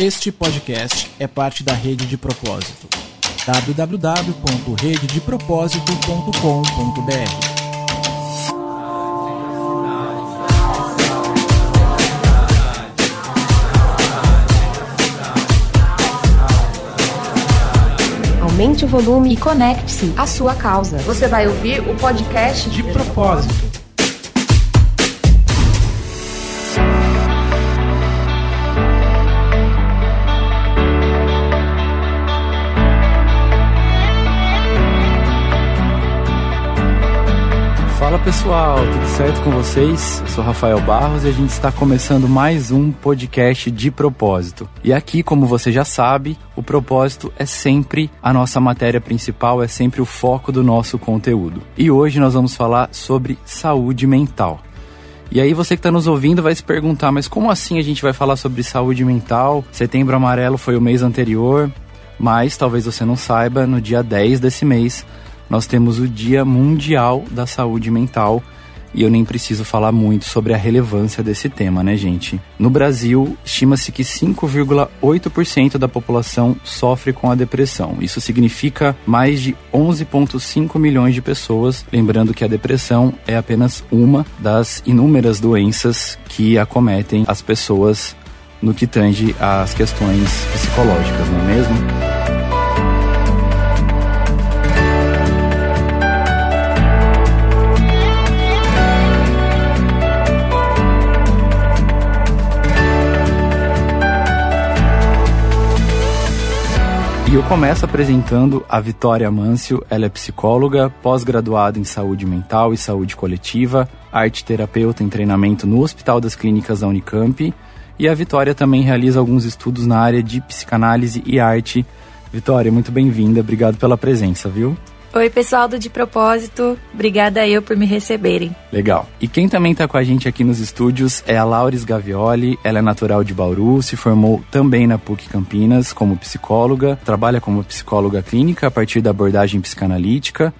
Este podcast é parte da Rede de Propósito. www.rededepropósito.com.br Aumente o volume e conecte-se à sua causa. Você vai ouvir o podcast de propósito. Fala pessoal, tudo certo com vocês? Eu sou Rafael Barros e a gente está começando mais um podcast de propósito. E aqui, como você já sabe, o propósito é sempre a nossa matéria principal, é sempre o foco do nosso conteúdo. E hoje nós vamos falar sobre saúde mental. E aí você que está nos ouvindo vai se perguntar, mas como assim a gente vai falar sobre saúde mental? Setembro Amarelo foi o mês anterior, mas talvez você não saiba, no dia 10 desse mês, nós temos o Dia Mundial da Saúde Mental e eu nem preciso falar muito sobre a relevância desse tema, né, gente? No Brasil, estima-se que 5,8% da população sofre com a depressão. Isso significa mais de 11,5 milhões de pessoas. Lembrando que a depressão é apenas uma das inúmeras doenças que acometem as pessoas no que tange às questões psicológicas, não é mesmo? E eu começo apresentando a Vitória Amâncio. Ela é psicóloga, pós-graduada em saúde mental e saúde coletiva, arte terapeuta em treinamento no Hospital das Clínicas da Unicamp, e a Vitória também realiza alguns estudos na área de psicanálise e arte. Vitória, muito bem-vinda, obrigado pela presença, viu? Oi, pessoal do De Propósito, obrigada eu por me receberem. Legal. E quem também está com a gente aqui nos estúdios é a Laura Sgavioli. Ela é natural de Bauru, se formou também na PUC Campinas como psicóloga, trabalha como psicóloga clínica a partir da abordagem psicanalítica.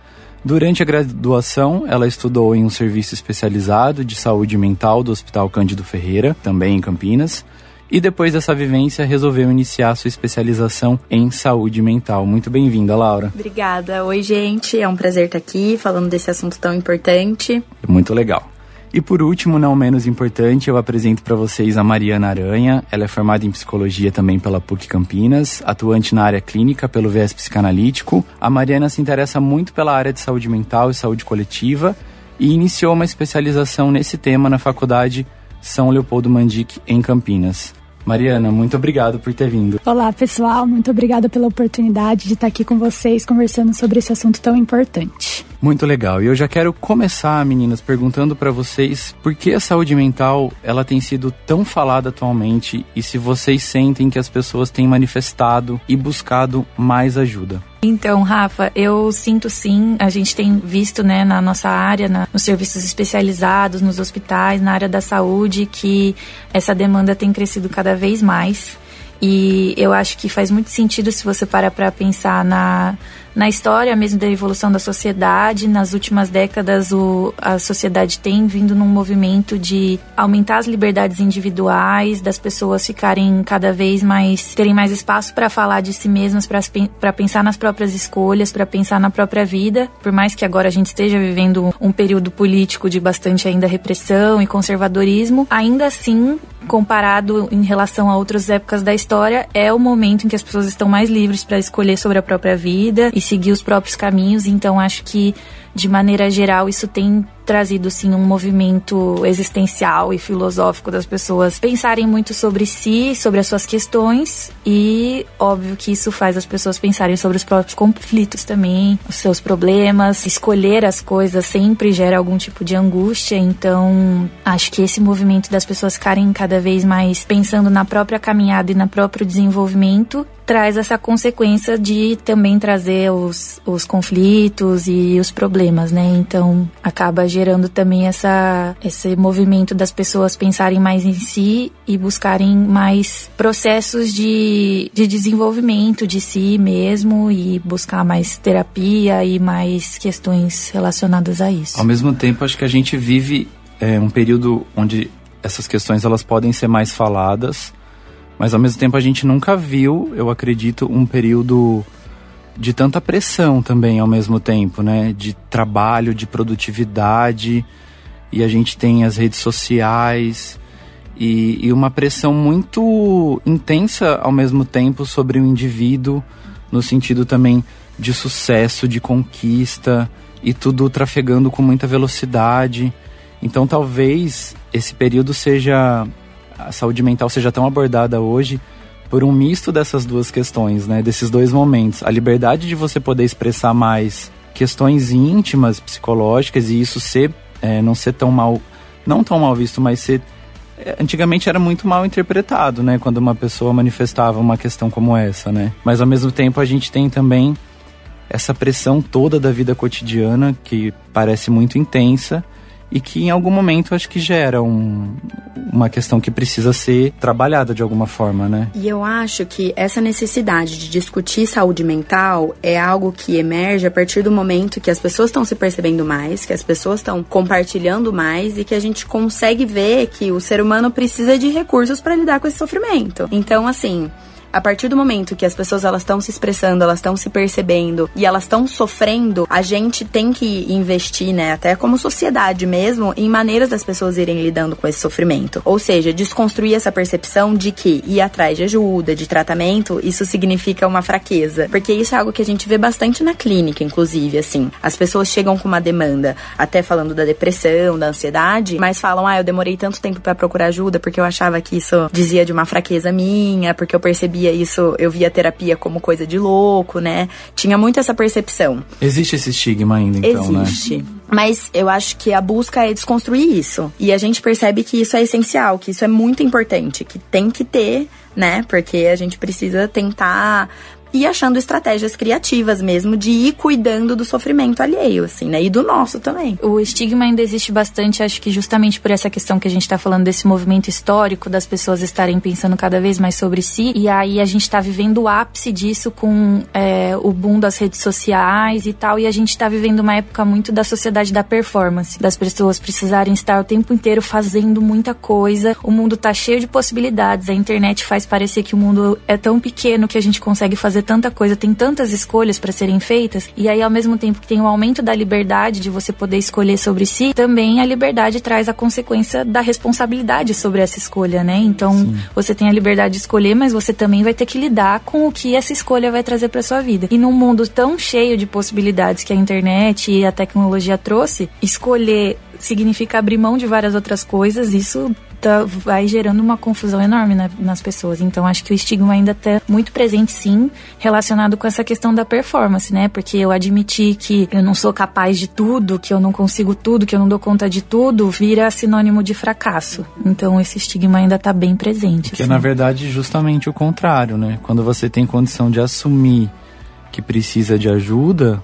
Durante a graduação, ela estudou em um serviço especializado de saúde mental do Hospital Cândido Ferreira, também em Campinas. E depois dessa vivência, resolveu iniciar sua especialização em saúde mental. Muito bem-vinda, Laura. Obrigada. Oi, gente. É um prazer estar aqui falando desse assunto tão importante. É muito legal. E por último, não menos importante, eu apresento para vocês a Mariana Aranha. Ela é formada em psicologia também pela PUC Campinas, atuante na área clínica pelo viés psicanalítico. A Mariana se interessa muito pela área de saúde mental e saúde coletiva e iniciou uma especialização nesse tema na Faculdade São Leopoldo Mandic, em Campinas. Mariana, muito obrigado por ter vindo. Olá, pessoal. Muito obrigada pela oportunidade de estar aqui com vocês, conversando sobre esse assunto tão importante. Muito legal. E eu já quero começar, meninas, perguntando para vocês por que a saúde mental ela tem sido tão falada atualmente e se vocês sentem que as pessoas têm manifestado e buscado mais ajuda. Então, Rafa, eu sinto sim, a gente tem visto, né, na nossa área, nos serviços especializados, nos hospitais, na área da saúde, que essa demanda tem crescido cada vez mais. E eu acho que faz muito sentido se você parar para pensar na história mesmo da evolução da sociedade. Nas últimas décadas, a sociedade tem vindo num movimento de aumentar as liberdades individuais, das pessoas ficarem cada vez mais, terem mais espaço para falar de si mesmas, para pensar nas próprias escolhas, para pensar na própria vida. Por mais que agora a gente esteja vivendo um período político de bastante ainda repressão e conservadorismo, ainda assim, comparado em relação a outras épocas da história, é o momento em que as pessoas estão mais livres para escolher sobre a própria vida e seguir os próprios caminhos. Então acho que, de maneira geral, isso tem trazido sim um movimento existencial e filosófico das pessoas pensarem muito sobre si, sobre as suas questões, e óbvio que isso faz as pessoas pensarem sobre os próprios conflitos também, os seus problemas. Escolher as coisas sempre gera algum tipo de angústia, então acho que esse movimento das pessoas ficarem cada vez mais pensando na própria caminhada e no próprio desenvolvimento traz essa consequência de também trazer os conflitos e os problemas, né? Então acaba gerando também esse movimento das pessoas pensarem mais em si e buscarem mais processos de desenvolvimento de si mesmo e buscar mais terapia e mais questões relacionadas a isso. Ao mesmo tempo, acho que a gente vive um período onde essas questões elas podem ser mais faladas, Mas ao mesmo tempo a gente nunca viu, eu acredito, um período de tanta pressão também ao mesmo tempo, né? De trabalho, de produtividade, e a gente tem as redes sociais e uma pressão muito intensa ao mesmo tempo sobre o indivíduo, no sentido também de sucesso, de conquista, e tudo trafegando com muita velocidade. Então talvez esse período seja... a saúde mental seja tão abordada hoje por um misto dessas duas questões, né? Desses dois momentos. A liberdade de você poder expressar mais questões íntimas, psicológicas, e isso ser, não ser tão mal... não tão mal visto, mas ser... antigamente era muito mal interpretado, né? Quando uma pessoa manifestava uma questão como essa, né? Mas ao mesmo tempo a gente tem também essa pressão toda da vida cotidiana, que parece muito intensa e que em algum momento acho que gera uma questão que precisa ser trabalhada de alguma forma, né? E eu acho que essa necessidade de discutir saúde mental é algo que emerge a partir do momento que as pessoas estão se percebendo mais, que as pessoas estão compartilhando mais e que a gente consegue ver que o ser humano precisa de recursos para lidar com esse sofrimento. Então, assim... a partir do momento que as pessoas elas estão se expressando, elas estão se percebendo e elas estão sofrendo, a gente tem que investir, né, até como sociedade mesmo, em maneiras das pessoas irem lidando com esse sofrimento. Ou seja, desconstruir essa percepção de que ir atrás de ajuda, de tratamento, isso significa uma fraqueza. Porque isso é algo que a gente vê bastante na clínica, inclusive, assim. As pessoas chegam com uma demanda, até falando da depressão, da ansiedade, mas falam, eu demorei tanto tempo pra procurar ajuda porque eu achava que isso dizia de uma fraqueza minha, porque eu percebia isso, eu via a terapia como coisa de louco, né? Tinha muito essa percepção. Existe esse estigma ainda, então, existe, né? Mas eu acho que a busca é desconstruir isso. E a gente percebe que isso é essencial, que isso é muito importante, que tem que ter, né? Porque a gente precisa tentar... e achando estratégias criativas mesmo de ir cuidando do sofrimento alheio, assim, né? E do nosso também. O estigma ainda existe bastante, acho que justamente por essa questão que a gente tá falando desse movimento histórico, das pessoas estarem pensando cada vez mais sobre si, e aí a gente tá vivendo o ápice disso com o boom das redes sociais e tal, e a gente tá vivendo uma época muito da sociedade da performance, das pessoas precisarem estar o tempo inteiro fazendo muita coisa, o mundo tá cheio de possibilidades, a internet faz parecer que o mundo é tão pequeno que a gente consegue fazer tanta coisa, tem tantas escolhas para serem feitas, e aí ao mesmo tempo que tem o aumento da liberdade de você poder escolher sobre si, também a liberdade traz a consequência da responsabilidade sobre essa escolha, né? Então, sim, você tem a liberdade de escolher, mas você também vai ter que lidar com o que essa escolha vai trazer para sua vida. E num mundo tão cheio de possibilidades que a internet e a tecnologia trouxe, escolher significa abrir mão de várias outras coisas, isso vai gerando uma confusão enorme nas pessoas. Então, acho que o estigma ainda está muito presente, sim, relacionado com essa questão da performance, né? Porque eu admitir que eu não sou capaz de tudo, que eu não consigo tudo, que eu não dou conta de tudo, vira sinônimo de fracasso. Então, esse estigma ainda está bem presente. Porque, assim, na verdade, justamente o contrário, né? Quando você tem condição de assumir que precisa de ajuda,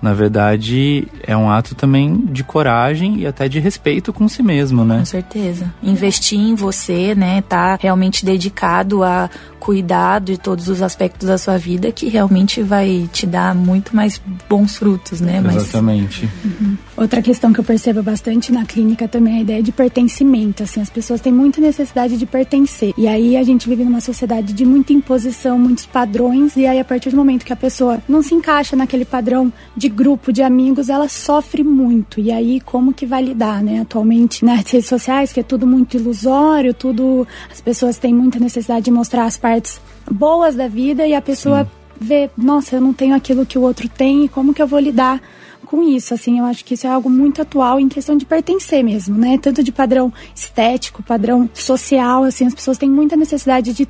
na verdade, é um ato também de coragem e até de respeito com si mesmo, né? Com certeza. Investir em você, né? Tá realmente dedicado a cuidar de todos os aspectos da sua vida, que realmente vai te dar muito mais bons frutos, né? Exatamente. Mas... uhum. Outra questão que eu percebo bastante na clínica também é a ideia de pertencimento, assim. As pessoas têm muita necessidade de pertencer. E aí a gente vive numa sociedade de muita imposição, muitos padrões. E aí, a partir do momento que a pessoa não se encaixa naquele padrão de grupo, de amigos, ela sofre muito. E aí, como que vai lidar, né? Atualmente, nas redes sociais, que é tudo muito ilusório, tudo... as pessoas têm muita necessidade de mostrar as partes boas da vida, e a pessoa, sim, vê, nossa, eu não tenho aquilo que o outro tem, e como que eu vou lidar com isso, assim? Eu acho que isso é algo muito atual em questão de pertencer mesmo, né? Tanto de padrão estético, padrão social, assim, as pessoas têm muita necessidade de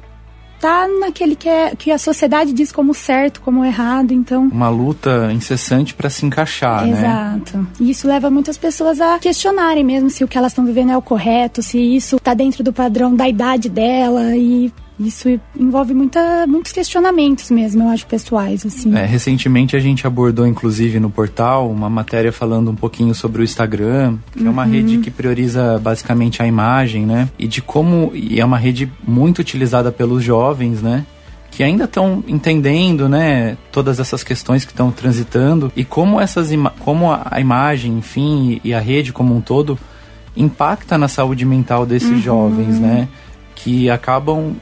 tá naquele que a sociedade diz como certo, como errado, então... uma luta incessante para se encaixar, exato, né? Exato. E isso leva muitas pessoas a questionarem mesmo se o que elas estão vivendo é o correto, se isso tá dentro do padrão da idade dela, e isso envolve muitos questionamentos mesmo, eu acho, pessoais, assim. Recentemente a gente abordou, inclusive, no portal, uma matéria falando um pouquinho sobre o Instagram, que é uma rede que prioriza basicamente a imagem, né? E de como... e é uma rede muito utilizada pelos jovens, né? Que ainda estão entendendo, né? Todas essas questões que estão transitando. E como como a imagem, enfim, e a rede como um todo, impacta na saúde mental desses jovens, né? Que acabam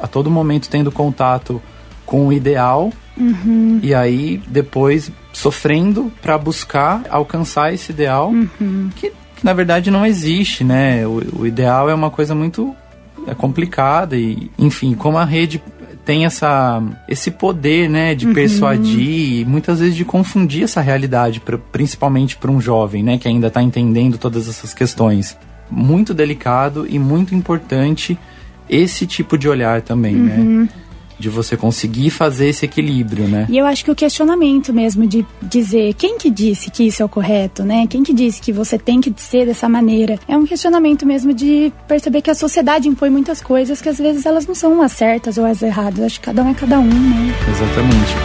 a todo momento tendo contato com o ideal, uhum. e aí depois sofrendo para buscar alcançar esse ideal, uhum. que na verdade não existe, né? O ideal é uma coisa muito complicada e, enfim, como a rede tem esse poder, né, de uhum. persuadir e muitas vezes de confundir essa realidade, principalmente para um jovem, né, que ainda está entendendo todas essas questões. Muito delicado e muito importante esse tipo de olhar também, uhum. né? De você conseguir fazer esse equilíbrio, né? E eu acho que o questionamento mesmo de dizer quem que disse que isso é o correto, né? Quem que disse que você tem que ser dessa maneira? É um questionamento mesmo de perceber que a sociedade impõe muitas coisas que às vezes elas não são as certas ou as erradas. Acho que cada um é cada um, né? Exatamente.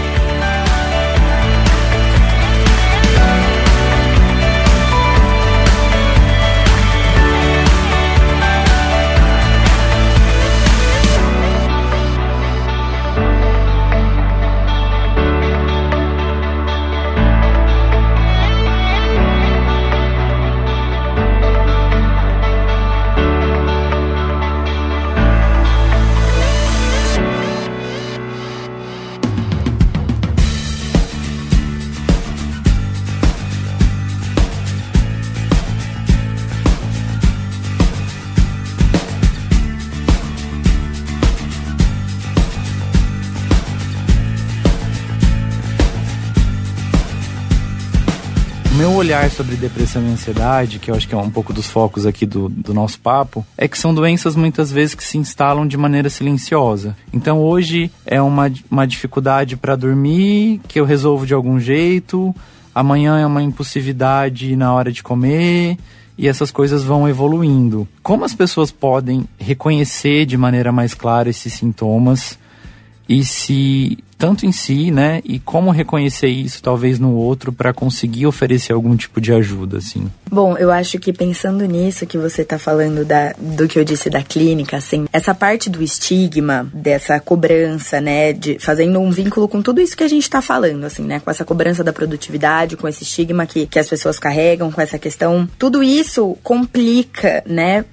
Olhar sobre depressão e ansiedade, que eu acho que é um pouco dos focos aqui do nosso papo, é que são doenças muitas vezes que se instalam de maneira silenciosa. Então hoje é uma dificuldade para dormir, que eu resolvo de algum jeito, amanhã é uma impulsividade na hora de comer, e essas coisas vão evoluindo. Como as pessoas podem reconhecer de maneira mais clara esses sintomas e se... tanto em si, né, e como reconhecer isso talvez no outro para conseguir oferecer algum tipo de ajuda, assim. Bom, eu acho que pensando nisso que você tá falando do que eu disse da clínica, assim, essa parte do estigma, dessa cobrança, né, de fazendo um vínculo com tudo isso que a gente tá falando, assim, né, com essa cobrança da produtividade, com esse estigma que as pessoas carregam, com essa questão, tudo isso complica, né,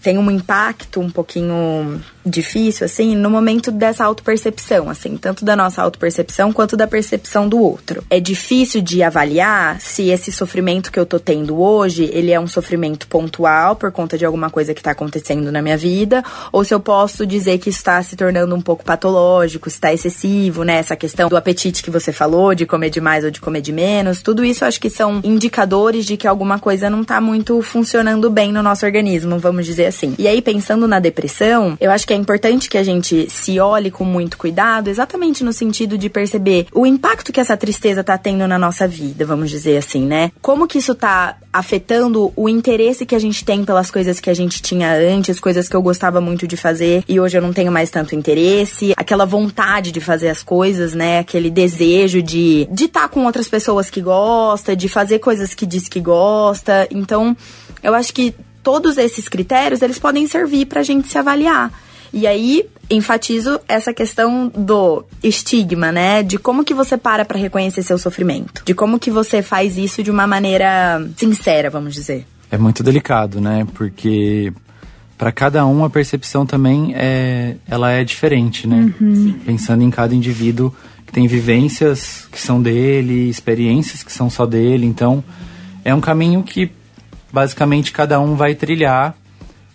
tem um impacto um pouquinho difícil, assim, no momento dessa autopercepção, assim, tanto da nossa autopercepção quanto da percepção do outro. É difícil de avaliar se esse sofrimento que eu tô tendo hoje, ele é um sofrimento pontual por conta de alguma coisa que tá acontecendo na minha vida, ou se eu posso dizer que está se tornando um pouco patológico, está excessivo, né, essa questão do apetite que você falou, de comer demais ou de comer de menos, tudo isso eu acho que são indicadores de que alguma coisa não tá muito funcionando bem no nosso organismo, vamos dizer assim. E aí, pensando na depressão, eu acho que é importante que a gente se olhe com muito cuidado, exatamente no sentido de perceber o impacto que essa tristeza tá tendo na nossa vida, vamos dizer assim, né? Como que isso tá afetando o interesse que a gente tem pelas coisas que a gente tinha antes, coisas que eu gostava muito de fazer e hoje eu não tenho mais tanto interesse, aquela vontade de fazer as coisas, né? Aquele desejo de estar com outras pessoas que gosta, de fazer coisas que diz que gosta. Então, eu acho que todos esses critérios, eles podem servir pra gente se avaliar. E aí, enfatizo essa questão do estigma, né? De como que você pra reconhecer seu sofrimento. De como que você faz isso de uma maneira sincera, vamos dizer. É muito delicado, né? Porque pra cada um, a percepção também ela é diferente, né? Uhum. Pensando em cada indivíduo que tem vivências que são dele, experiências que são só dele. Então, é um caminho que basicamente cada um vai trilhar,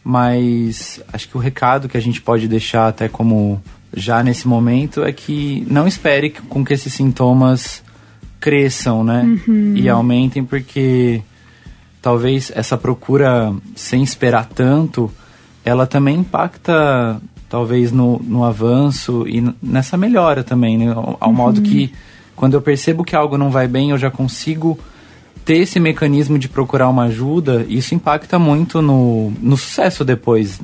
mas acho que o recado que a gente pode deixar até como já nesse momento é que não espere com que esses sintomas cresçam, né? Uhum. E aumentem, porque talvez essa procura sem esperar tanto, ela também impacta talvez no avanço e nessa melhora também, né? Ao modo que quando eu percebo que algo não vai bem, eu já consigo ter esse mecanismo de procurar uma ajuda. Isso impacta muito no sucesso depois,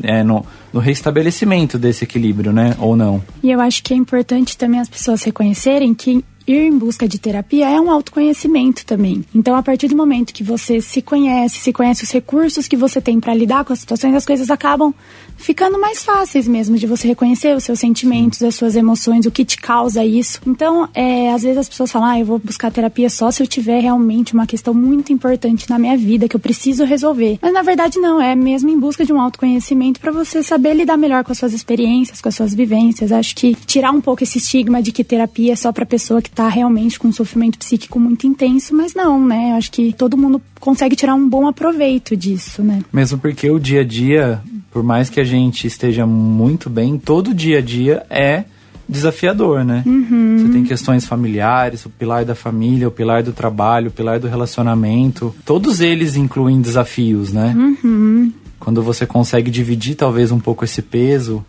no restabelecimento desse equilíbrio, né, ou não. E eu acho que é importante também as pessoas reconhecerem que ir em busca de terapia é um autoconhecimento também. Então, a partir do momento que você se conhece os recursos que você tem para lidar com as situações, as coisas acabam ficando mais fáceis mesmo de você reconhecer os seus sentimentos, as suas emoções, o que te causa isso. Então, às vezes as pessoas falam, eu vou buscar terapia só se eu tiver realmente uma questão muito importante na minha vida que eu preciso resolver. Mas, na verdade, não. É mesmo em busca de um autoconhecimento para você saber lidar melhor com as suas experiências, com as suas vivências. Acho que tirar um pouco esse estigma de que terapia é só para pessoa que está realmente com um sofrimento psíquico muito intenso, mas não, né? Acho que todo mundo consegue tirar um bom aproveito disso, né? Mesmo porque o dia a dia, por mais que a gente esteja muito bem, todo dia a dia é desafiador, né? Uhum. Você tem questões familiares, o pilar da família, o pilar do trabalho, o pilar do relacionamento. Todos eles incluem desafios, né? Uhum. Quando você consegue dividir talvez um pouco esse peso,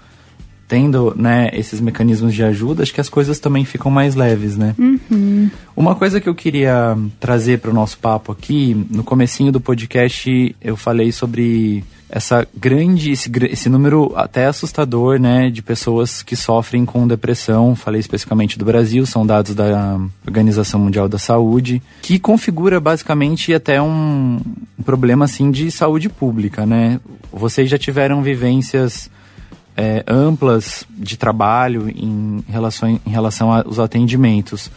tendo, né, esses mecanismos de ajuda, acho que as coisas também ficam mais leves, né? Uhum. Uma coisa que eu queria trazer para o nosso papo aqui, no comecinho do podcast eu falei sobre esse número até assustador, né, de pessoas que sofrem com depressão, falei especificamente do Brasil, são dados da Organização Mundial da Saúde, que configura basicamente até um problema, assim, de saúde pública, né? Vocês já tiveram vivências amplas de trabalho em relação aos atendimentos.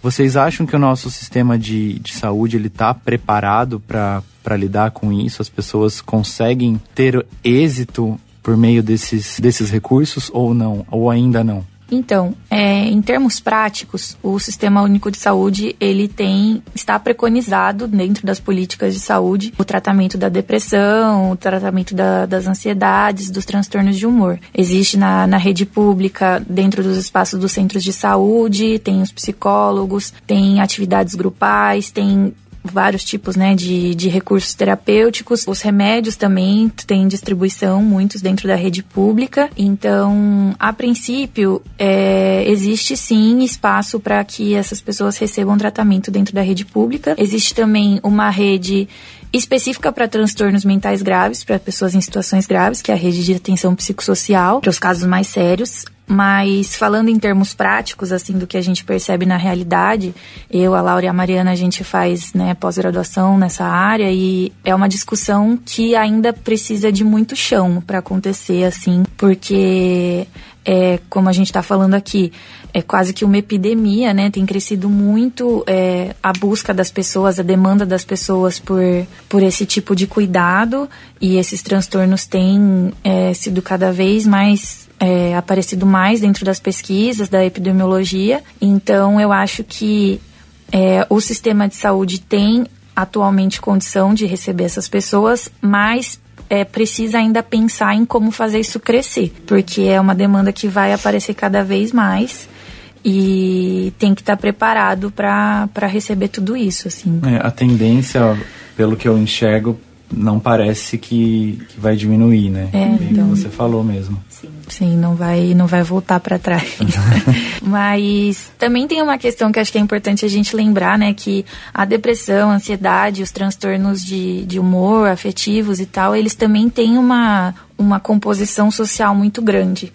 Vocês acham que o nosso sistema de saúde ele está preparado para lidar com isso? As pessoas conseguem ter êxito por meio desses recursos ou não? Ou ainda não? Então, em termos práticos, o Sistema Único de Saúde, ele está preconizado dentro das políticas de saúde o tratamento da depressão, o tratamento das ansiedades, dos transtornos de humor. Existe na rede pública, dentro dos espaços dos centros de saúde, tem os psicólogos, tem atividades grupais, tem vários tipos, né, de recursos terapêuticos. Os remédios também têm distribuição, muitos dentro da rede pública. Então, a princípio, existe sim espaço para que essas pessoas recebam tratamento dentro da rede pública. Existe também uma rede específica para transtornos mentais graves, para pessoas em situações graves, que é a rede de atenção psicossocial, para os casos mais sérios. Mas falando em termos práticos, assim, do que a gente percebe na realidade, eu, a Laura e a Mariana, a gente faz, né, pós-graduação nessa área e é uma discussão que ainda precisa de muito chão para acontecer, assim, porque, como a gente está falando aqui, é quase que uma epidemia, né? Tem crescido muito a busca das pessoas, a demanda das pessoas por esse tipo de cuidado e esses transtornos têm sido cada vez mais aparecido mais dentro das pesquisas, da epidemiologia. Então, eu acho que o sistema de saúde tem atualmente condição de receber essas pessoas, mas precisa ainda pensar em como fazer isso crescer, porque é uma demanda que vai aparecer cada vez mais e tem que estar preparado para receber tudo isso, assim. A tendência, pelo que eu enxergo, não parece que vai diminuir, né? Então, você falou mesmo. Sim, não vai voltar para trás. Mas também tem uma questão que acho que é importante a gente lembrar, né? Que a depressão, a ansiedade, os transtornos de humor, afetivos e tal, eles também têm uma composição social muito grande.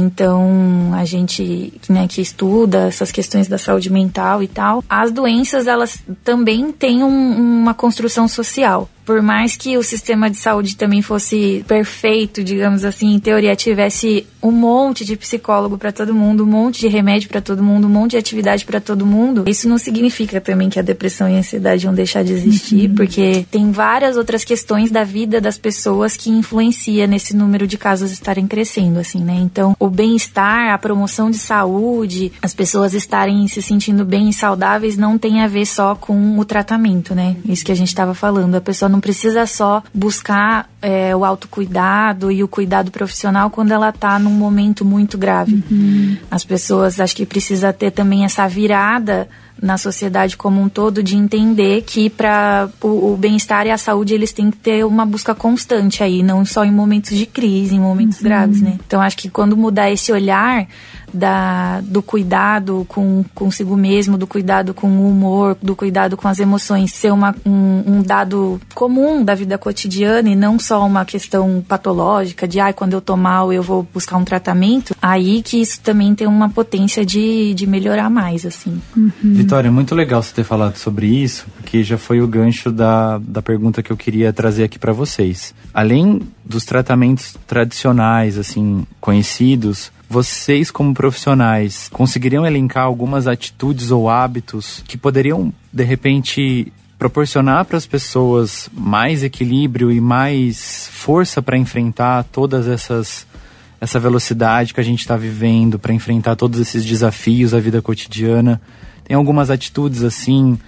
Então, a gente, né, que estuda essas questões da saúde mental e tal, as doenças, elas também têm uma construção social. Por mais que o sistema de saúde também fosse perfeito, digamos assim, em teoria, tivesse um monte de psicólogo para todo mundo, um monte de remédio para todo mundo, um monte de atividade para todo mundo, isso não significa também que a depressão e a ansiedade vão deixar de existir, porque tem várias outras questões da vida das pessoas que influencia nesse número de casos estarem crescendo, assim, né? Então, o bem-estar, a promoção de saúde, as pessoas estarem se sentindo bem e saudáveis não tem a ver só com o tratamento, né? Isso que a gente estava falando, a pessoa não precisa só buscar o autocuidado e o cuidado profissional quando ela está num momento muito grave. As pessoas, acho que precisa ter também essa virada na sociedade como um todo, de entender que para o bem-estar e a saúde eles têm que ter uma busca constante aí, não só em momentos de crise, em momentos graves, né? Então acho que quando mudar esse olhar do cuidado com consigo mesmo, do cuidado com o humor, do cuidado com as emoções, ser um dado comum da vida cotidiana e não só uma questão patológica de quando eu tô mal eu vou buscar um tratamento, aí que isso também tem uma potência de melhorar mais, assim. Vitória, muito legal você ter falado sobre isso, porque já foi o gancho da pergunta que eu queria trazer aqui pra vocês. Além dos tratamentos tradicionais, assim, conhecidos, vocês, como profissionais, conseguiriam elencar algumas atitudes ou hábitos que poderiam, de repente, proporcionar para as pessoas mais equilíbrio e mais força para enfrentar todas essa velocidade que a gente está vivendo, para enfrentar todos esses desafios da vida cotidiana? Tem algumas atitudes, assim,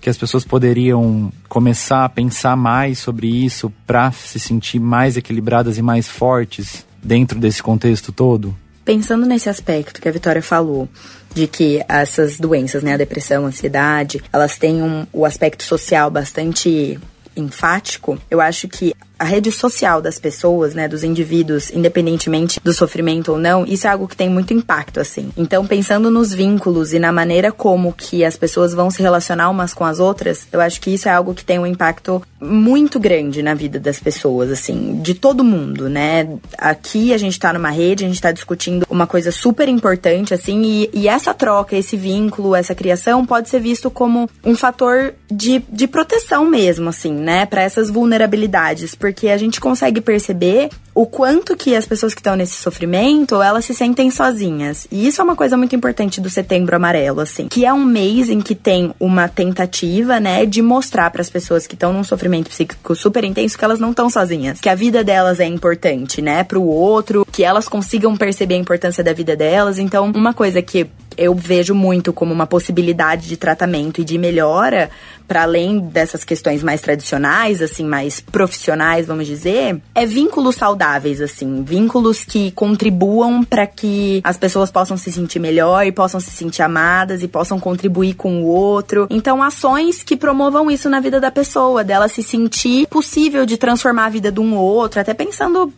que as pessoas poderiam começar a pensar mais sobre isso para se sentir mais equilibradas e mais fortes dentro desse contexto todo? Pensando nesse aspecto que a Vitória falou, de que essas doenças, né, a depressão, a ansiedade, elas têm o aspecto social bastante enfático, eu acho que a rede social das pessoas, né, dos indivíduos, independentemente do sofrimento ou não, isso é algo que tem muito impacto, assim. Então, pensando nos vínculos e na maneira como que as pessoas vão se relacionar umas com as outras, eu acho que isso é algo que tem um impacto muito grande na vida das pessoas, assim, de todo mundo, né? Aqui a gente tá numa rede, a gente tá discutindo uma coisa super importante, assim, e essa troca, esse vínculo, essa criação pode ser visto como um fator de proteção mesmo, assim, né, pra essas vulnerabilidades, porque a gente consegue perceber o quanto que as pessoas que estão nesse sofrimento, elas se sentem sozinhas. E isso é uma coisa muito importante do Setembro Amarelo, assim, que é um mês em que tem uma tentativa, né, de mostrar para as pessoas que estão num sofrimento psíquico super intenso que elas não estão sozinhas, que a vida delas é importante, né, pro outro, que elas consigam perceber a importância da vida delas. Então, uma coisa que eu vejo muito como uma possibilidade de tratamento e de melhora, para além dessas questões mais tradicionais, assim, mais profissionais, vamos dizer, é vínculos saudáveis, assim, vínculos que contribuam para que as pessoas possam se sentir melhor e possam se sentir amadas e possam contribuir com o outro. Então, ações que promovam isso na vida da pessoa, dela se sentir possível de transformar a vida de um ou outro, até pensando...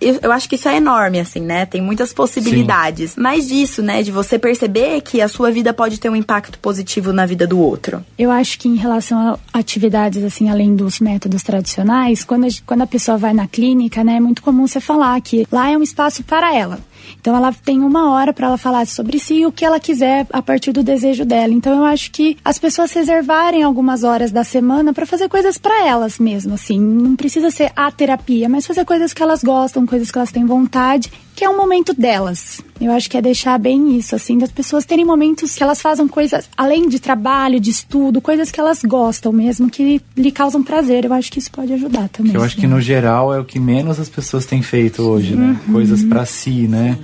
Eu acho que isso é enorme, assim, né? Tem muitas possibilidades. Sim. Mas disso, né? De você perceber que a sua vida pode ter um impacto positivo na vida do outro. Eu acho que em relação a atividades, assim, além dos métodos tradicionais, quando a pessoa vai na clínica, né? É muito comum você falar que lá é um espaço para ela. Então, ela tem uma hora para ela falar sobre si e o que ela quiser a partir do desejo dela. Então, eu acho que as pessoas reservarem algumas horas da semana para fazer coisas para elas mesmo, assim. Não precisa ser a terapia, mas fazer coisas que elas gostam, coisas que elas têm vontade, que é um momento delas. Eu acho que é deixar bem isso, assim, das pessoas terem momentos que elas fazem coisas, além de trabalho, de estudo, coisas que elas gostam mesmo, que lhe causam prazer. Eu acho que isso pode ajudar também. Eu acho que, no geral, é o que menos as pessoas têm feito hoje, né? Coisas pra si, né?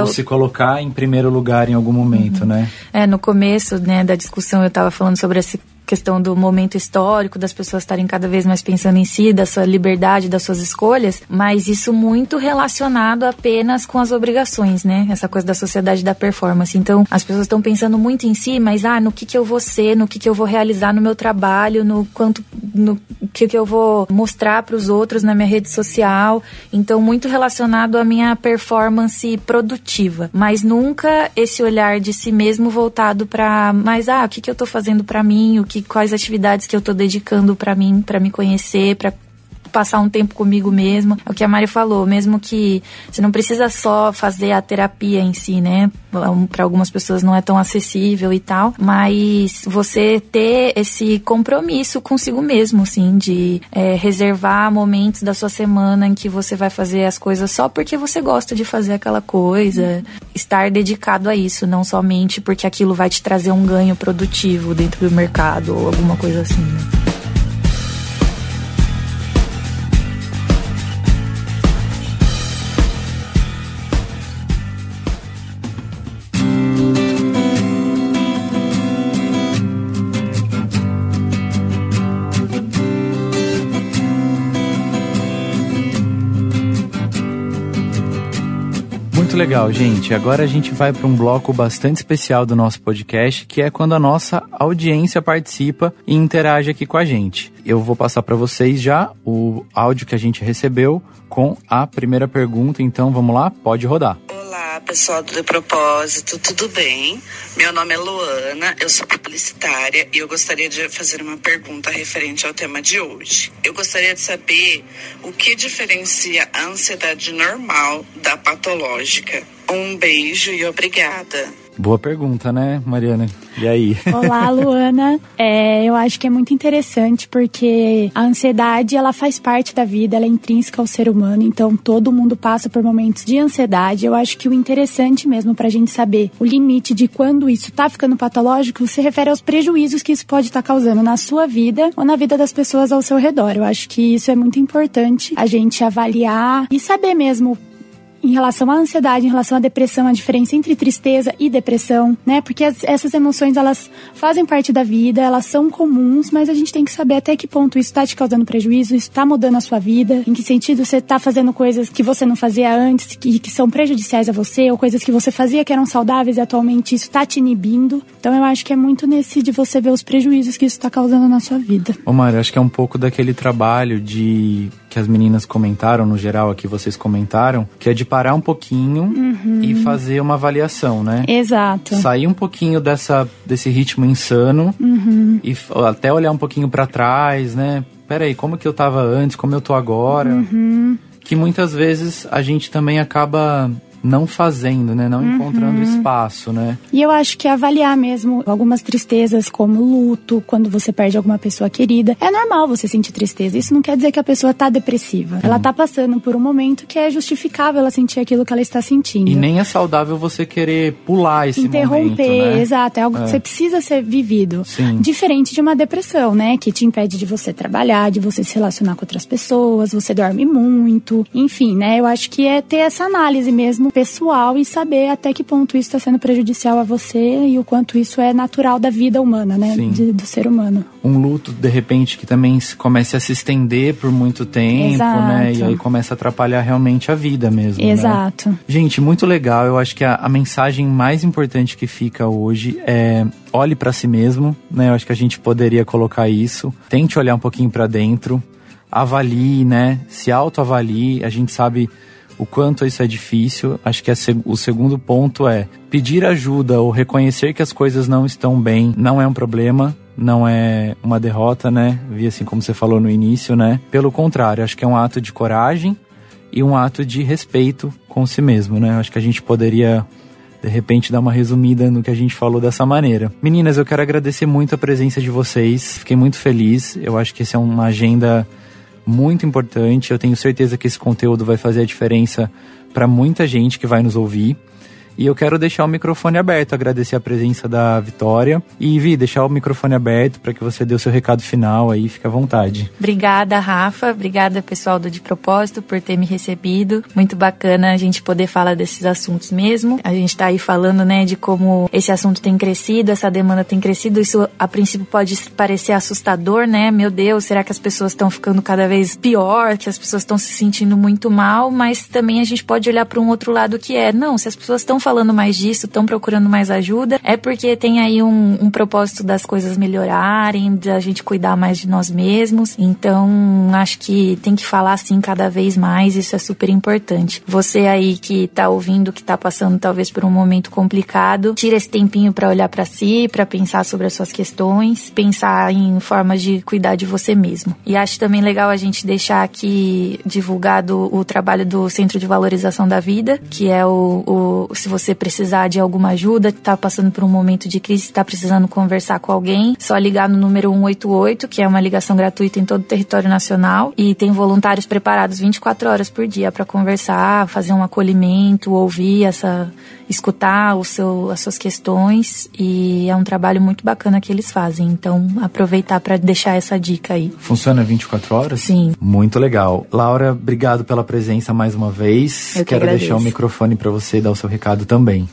Ou se colocar em primeiro lugar em algum momento, né? No começo, né, da discussão, eu tava falando sobre essa questão do momento histórico, das pessoas estarem cada vez mais pensando em si, da sua liberdade, das suas escolhas, mas isso muito relacionado apenas com as obrigações, né? Essa coisa da sociedade da performance. Então, as pessoas estão pensando muito em si, mas no que eu vou ser, no que eu vou realizar no meu trabalho, no que eu vou mostrar para os outros na minha rede social. Então, muito relacionado à minha performance produtiva, mas nunca esse olhar de si mesmo voltado para, mas o que eu tô fazendo para mim, quais atividades que eu tô dedicando pra mim, pra me conhecer, pra passar um tempo comigo mesma. É o que a Mari falou, mesmo que você não precisa só fazer a terapia em si, né? Para algumas pessoas não é tão acessível e tal, mas você ter esse compromisso consigo mesmo, assim, de reservar momentos da sua semana em que você vai fazer as coisas só porque você gosta de fazer aquela coisa, estar dedicado a isso, não somente porque aquilo vai te trazer um ganho produtivo dentro do mercado ou alguma coisa assim, né? Muito Muito legal, gente. Agora a gente vai para um bloco bastante especial do nosso podcast, que é quando a nossa audiência participa e interage aqui com a gente. Eu vou passar para vocês já o áudio que a gente recebeu com a primeira pergunta. Então, vamos lá? Pode rodar. Olá, pessoal do d/propósito, tudo bem? Meu nome é Luana, eu sou publicitária e eu gostaria de fazer uma pergunta referente ao tema de hoje. Eu gostaria de saber o que diferencia a ansiedade normal da patológica. Um beijo e obrigada. Boa pergunta, né, Mariana? E aí? Olá, Luana. Eu acho que é muito interessante porque a ansiedade, ela faz parte da vida, ela é intrínseca ao ser humano, então todo mundo passa por momentos de ansiedade. Eu acho que o interessante mesmo pra gente saber o limite de quando isso tá ficando patológico se refere aos prejuízos que isso pode estar causando na sua vida ou na vida das pessoas ao seu redor. Eu acho que isso é muito importante a gente avaliar e saber mesmo em relação à ansiedade, em relação à depressão, a diferença entre tristeza e depressão, né? Porque essas emoções, elas fazem parte da vida, elas são comuns, mas a gente tem que saber até que ponto isso tá te causando prejuízo, isso tá mudando a sua vida, em que sentido você tá fazendo coisas que você não fazia antes, que são prejudiciais a você, ou coisas que você fazia que eram saudáveis e atualmente isso tá te inibindo. Então eu acho que é muito nesse de você ver os prejuízos que isso tá causando na sua vida. Ô Mário, acho que é um pouco daquele trabalho de... que as meninas comentaram, no geral aqui vocês comentaram, que é de parar um pouquinho e fazer uma avaliação, né? Exato. Sair um pouquinho desse ritmo insano e até olhar um pouquinho pra trás, né? Peraí, como que eu tava antes? Como eu tô agora? Que muitas vezes a gente também acaba... não fazendo, né? Não encontrando espaço, né? E eu acho que avaliar mesmo algumas tristezas, como luto, quando você perde alguma pessoa querida. É normal você sentir tristeza. Isso não quer dizer que a pessoa tá depressiva. Ela tá passando por um momento que é justificável ela sentir aquilo que ela está sentindo. E nem é saudável você querer pular esse momento, né? Interromper, exato. É algo que você precisa ser vivido. Sim. Diferente de uma depressão, né? Que te impede de você trabalhar, de você se relacionar com outras pessoas, você dorme muito. Enfim, né? Eu acho que é ter essa análise mesmo pessoal e saber até que ponto isso está sendo prejudicial a você e o quanto isso é natural da vida humana, né? Do ser humano. Um luto, de repente, que também comece a se estender por muito tempo, né? E aí começa a atrapalhar realmente a vida mesmo, né? Gente, muito legal. Eu acho que a mensagem mais importante que fica hoje é... olhe para si mesmo, né? Eu acho que a gente poderia colocar isso. Tente olhar um pouquinho para dentro. Avalie, né? Se autoavalie. A gente sabe... o quanto isso é difícil. Acho que o segundo ponto é pedir ajuda ou reconhecer que as coisas não estão bem. Não é um problema, não é uma derrota, né? Vi assim como você falou no início, né? Pelo contrário, acho que é um ato de coragem e um ato de respeito com si mesmo, né? Acho que a gente poderia... de repente dar uma resumida no que a gente falou dessa maneira. Meninas, eu quero agradecer muito a presença de vocês. Fiquei muito feliz. Eu acho que essa é uma agenda... muito importante, eu tenho certeza que esse conteúdo vai fazer a diferença para muita gente que vai nos ouvir. E eu quero deixar o microfone aberto, agradecer a presença da Vitória. E, Vi, deixar o microfone aberto para que você dê o seu recado final aí, fica à vontade. Obrigada, Rafa. Obrigada, pessoal do De Propósito, por ter me recebido. Muito bacana a gente poder falar desses assuntos mesmo. A gente tá aí falando, né, de como esse assunto tem crescido, essa demanda tem crescido. Isso, a princípio, pode parecer assustador, né? Meu Deus, será que as pessoas estão ficando cada vez pior? Que as pessoas estão se sentindo muito mal? Mas também a gente pode olhar para um outro lado que é, não, se as pessoas estão falando mais disso, estão procurando mais ajuda, é porque tem aí um propósito das coisas melhorarem, da gente cuidar mais de nós mesmos. Então, acho que tem que falar assim cada vez mais, isso é super importante. Você aí que tá ouvindo, que tá passando talvez por um momento complicado, tira esse tempinho pra olhar pra si, pra pensar sobre as suas questões, pensar em formas de cuidar de você mesmo. E acho também legal a gente deixar aqui divulgado o trabalho do Centro de Valorização da Vida, que é se você precisar de alguma ajuda, tá passando por um momento de crise, tá precisando conversar com alguém, só ligar no número 188, que é uma ligação gratuita em todo o território nacional, e tem voluntários preparados 24 horas por dia para conversar, fazer um acolhimento, ouvir escutar as suas questões, e é um trabalho muito bacana que eles fazem, então aproveitar para deixar essa dica aí. Funciona 24 horas? Sim. Muito legal. Laura, obrigado pela presença mais uma vez. Eu quero deixar o microfone para você dar o seu recado cuidado também.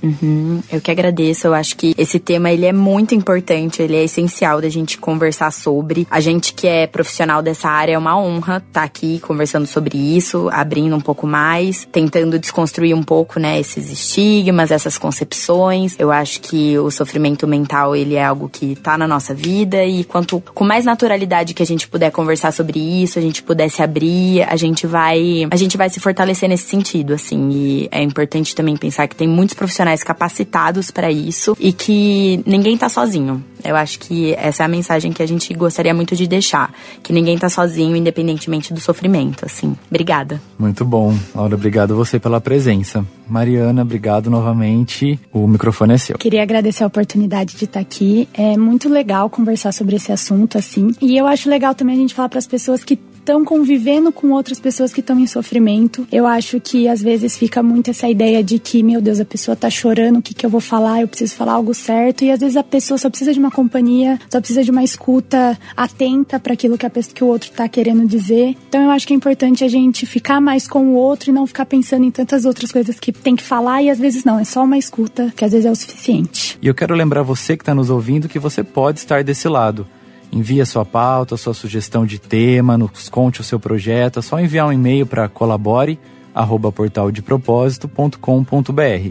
Eu que agradeço. Eu acho que esse tema, ele é muito importante, ele é essencial da gente conversar sobre. A gente que é profissional dessa área, é uma honra estar aqui conversando sobre isso, abrindo um pouco mais, tentando desconstruir um pouco, né, esses estigmas, essas concepções. Eu acho que o sofrimento mental, ele é algo que tá na nossa vida, e quanto com mais naturalidade que a gente puder conversar sobre isso, a gente puder se abrir, a gente vai se fortalecer nesse sentido, assim. E é importante também pensar que tem muitos profissionais capacitados para isso e que ninguém tá sozinho. Eu acho que essa é a mensagem que a gente gostaria muito de deixar, que ninguém tá sozinho, independentemente do sofrimento, assim. Obrigada. Muito bom. Laura, obrigado a você pela presença. Mariana, obrigado novamente. O microfone é seu. Queria agradecer a oportunidade de estar aqui. É muito legal conversar sobre esse assunto, assim. E eu acho legal também a gente falar para as pessoas que estão convivendo com outras pessoas que estão em sofrimento. Eu acho que às vezes fica muito essa ideia de que, meu Deus, a pessoa tá chorando, o que que eu vou falar? Eu preciso falar algo certo. E às vezes a pessoa só precisa de uma companhia, só precisa de uma escuta atenta para aquilo que o outro tá querendo dizer. Então eu acho que é importante a gente ficar mais com o outro e não ficar pensando em tantas outras coisas que tem que falar, e às vezes não, é só uma escuta, que às vezes é o suficiente. E eu quero lembrar você que está nos ouvindo que você pode estar desse lado. Envie a sua pauta, a sua sugestão de tema, nos conte o seu projeto. É só enviar um e-mail para colabore@portaldepropósito.com.br.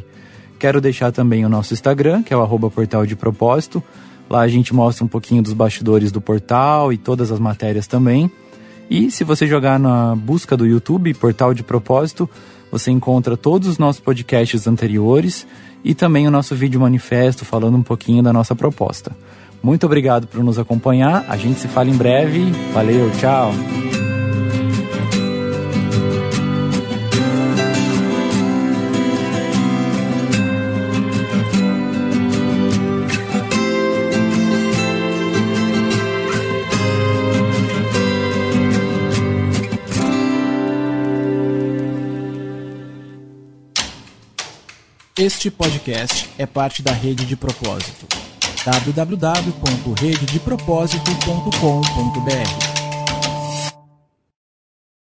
Quero deixar também o nosso Instagram, que é o @portaldepropósito. Lá a gente mostra um pouquinho dos bastidores do portal e todas as matérias também. E se você jogar na busca do YouTube, Portal de Propósito, você encontra todos os nossos podcasts anteriores e também o nosso vídeo manifesto falando um pouquinho da nossa proposta. Muito obrigado por nos acompanhar. A gente se fala em breve. Valeu, tchau! Este podcast é parte da Rede de Propósito. www.rededepropósito.com.br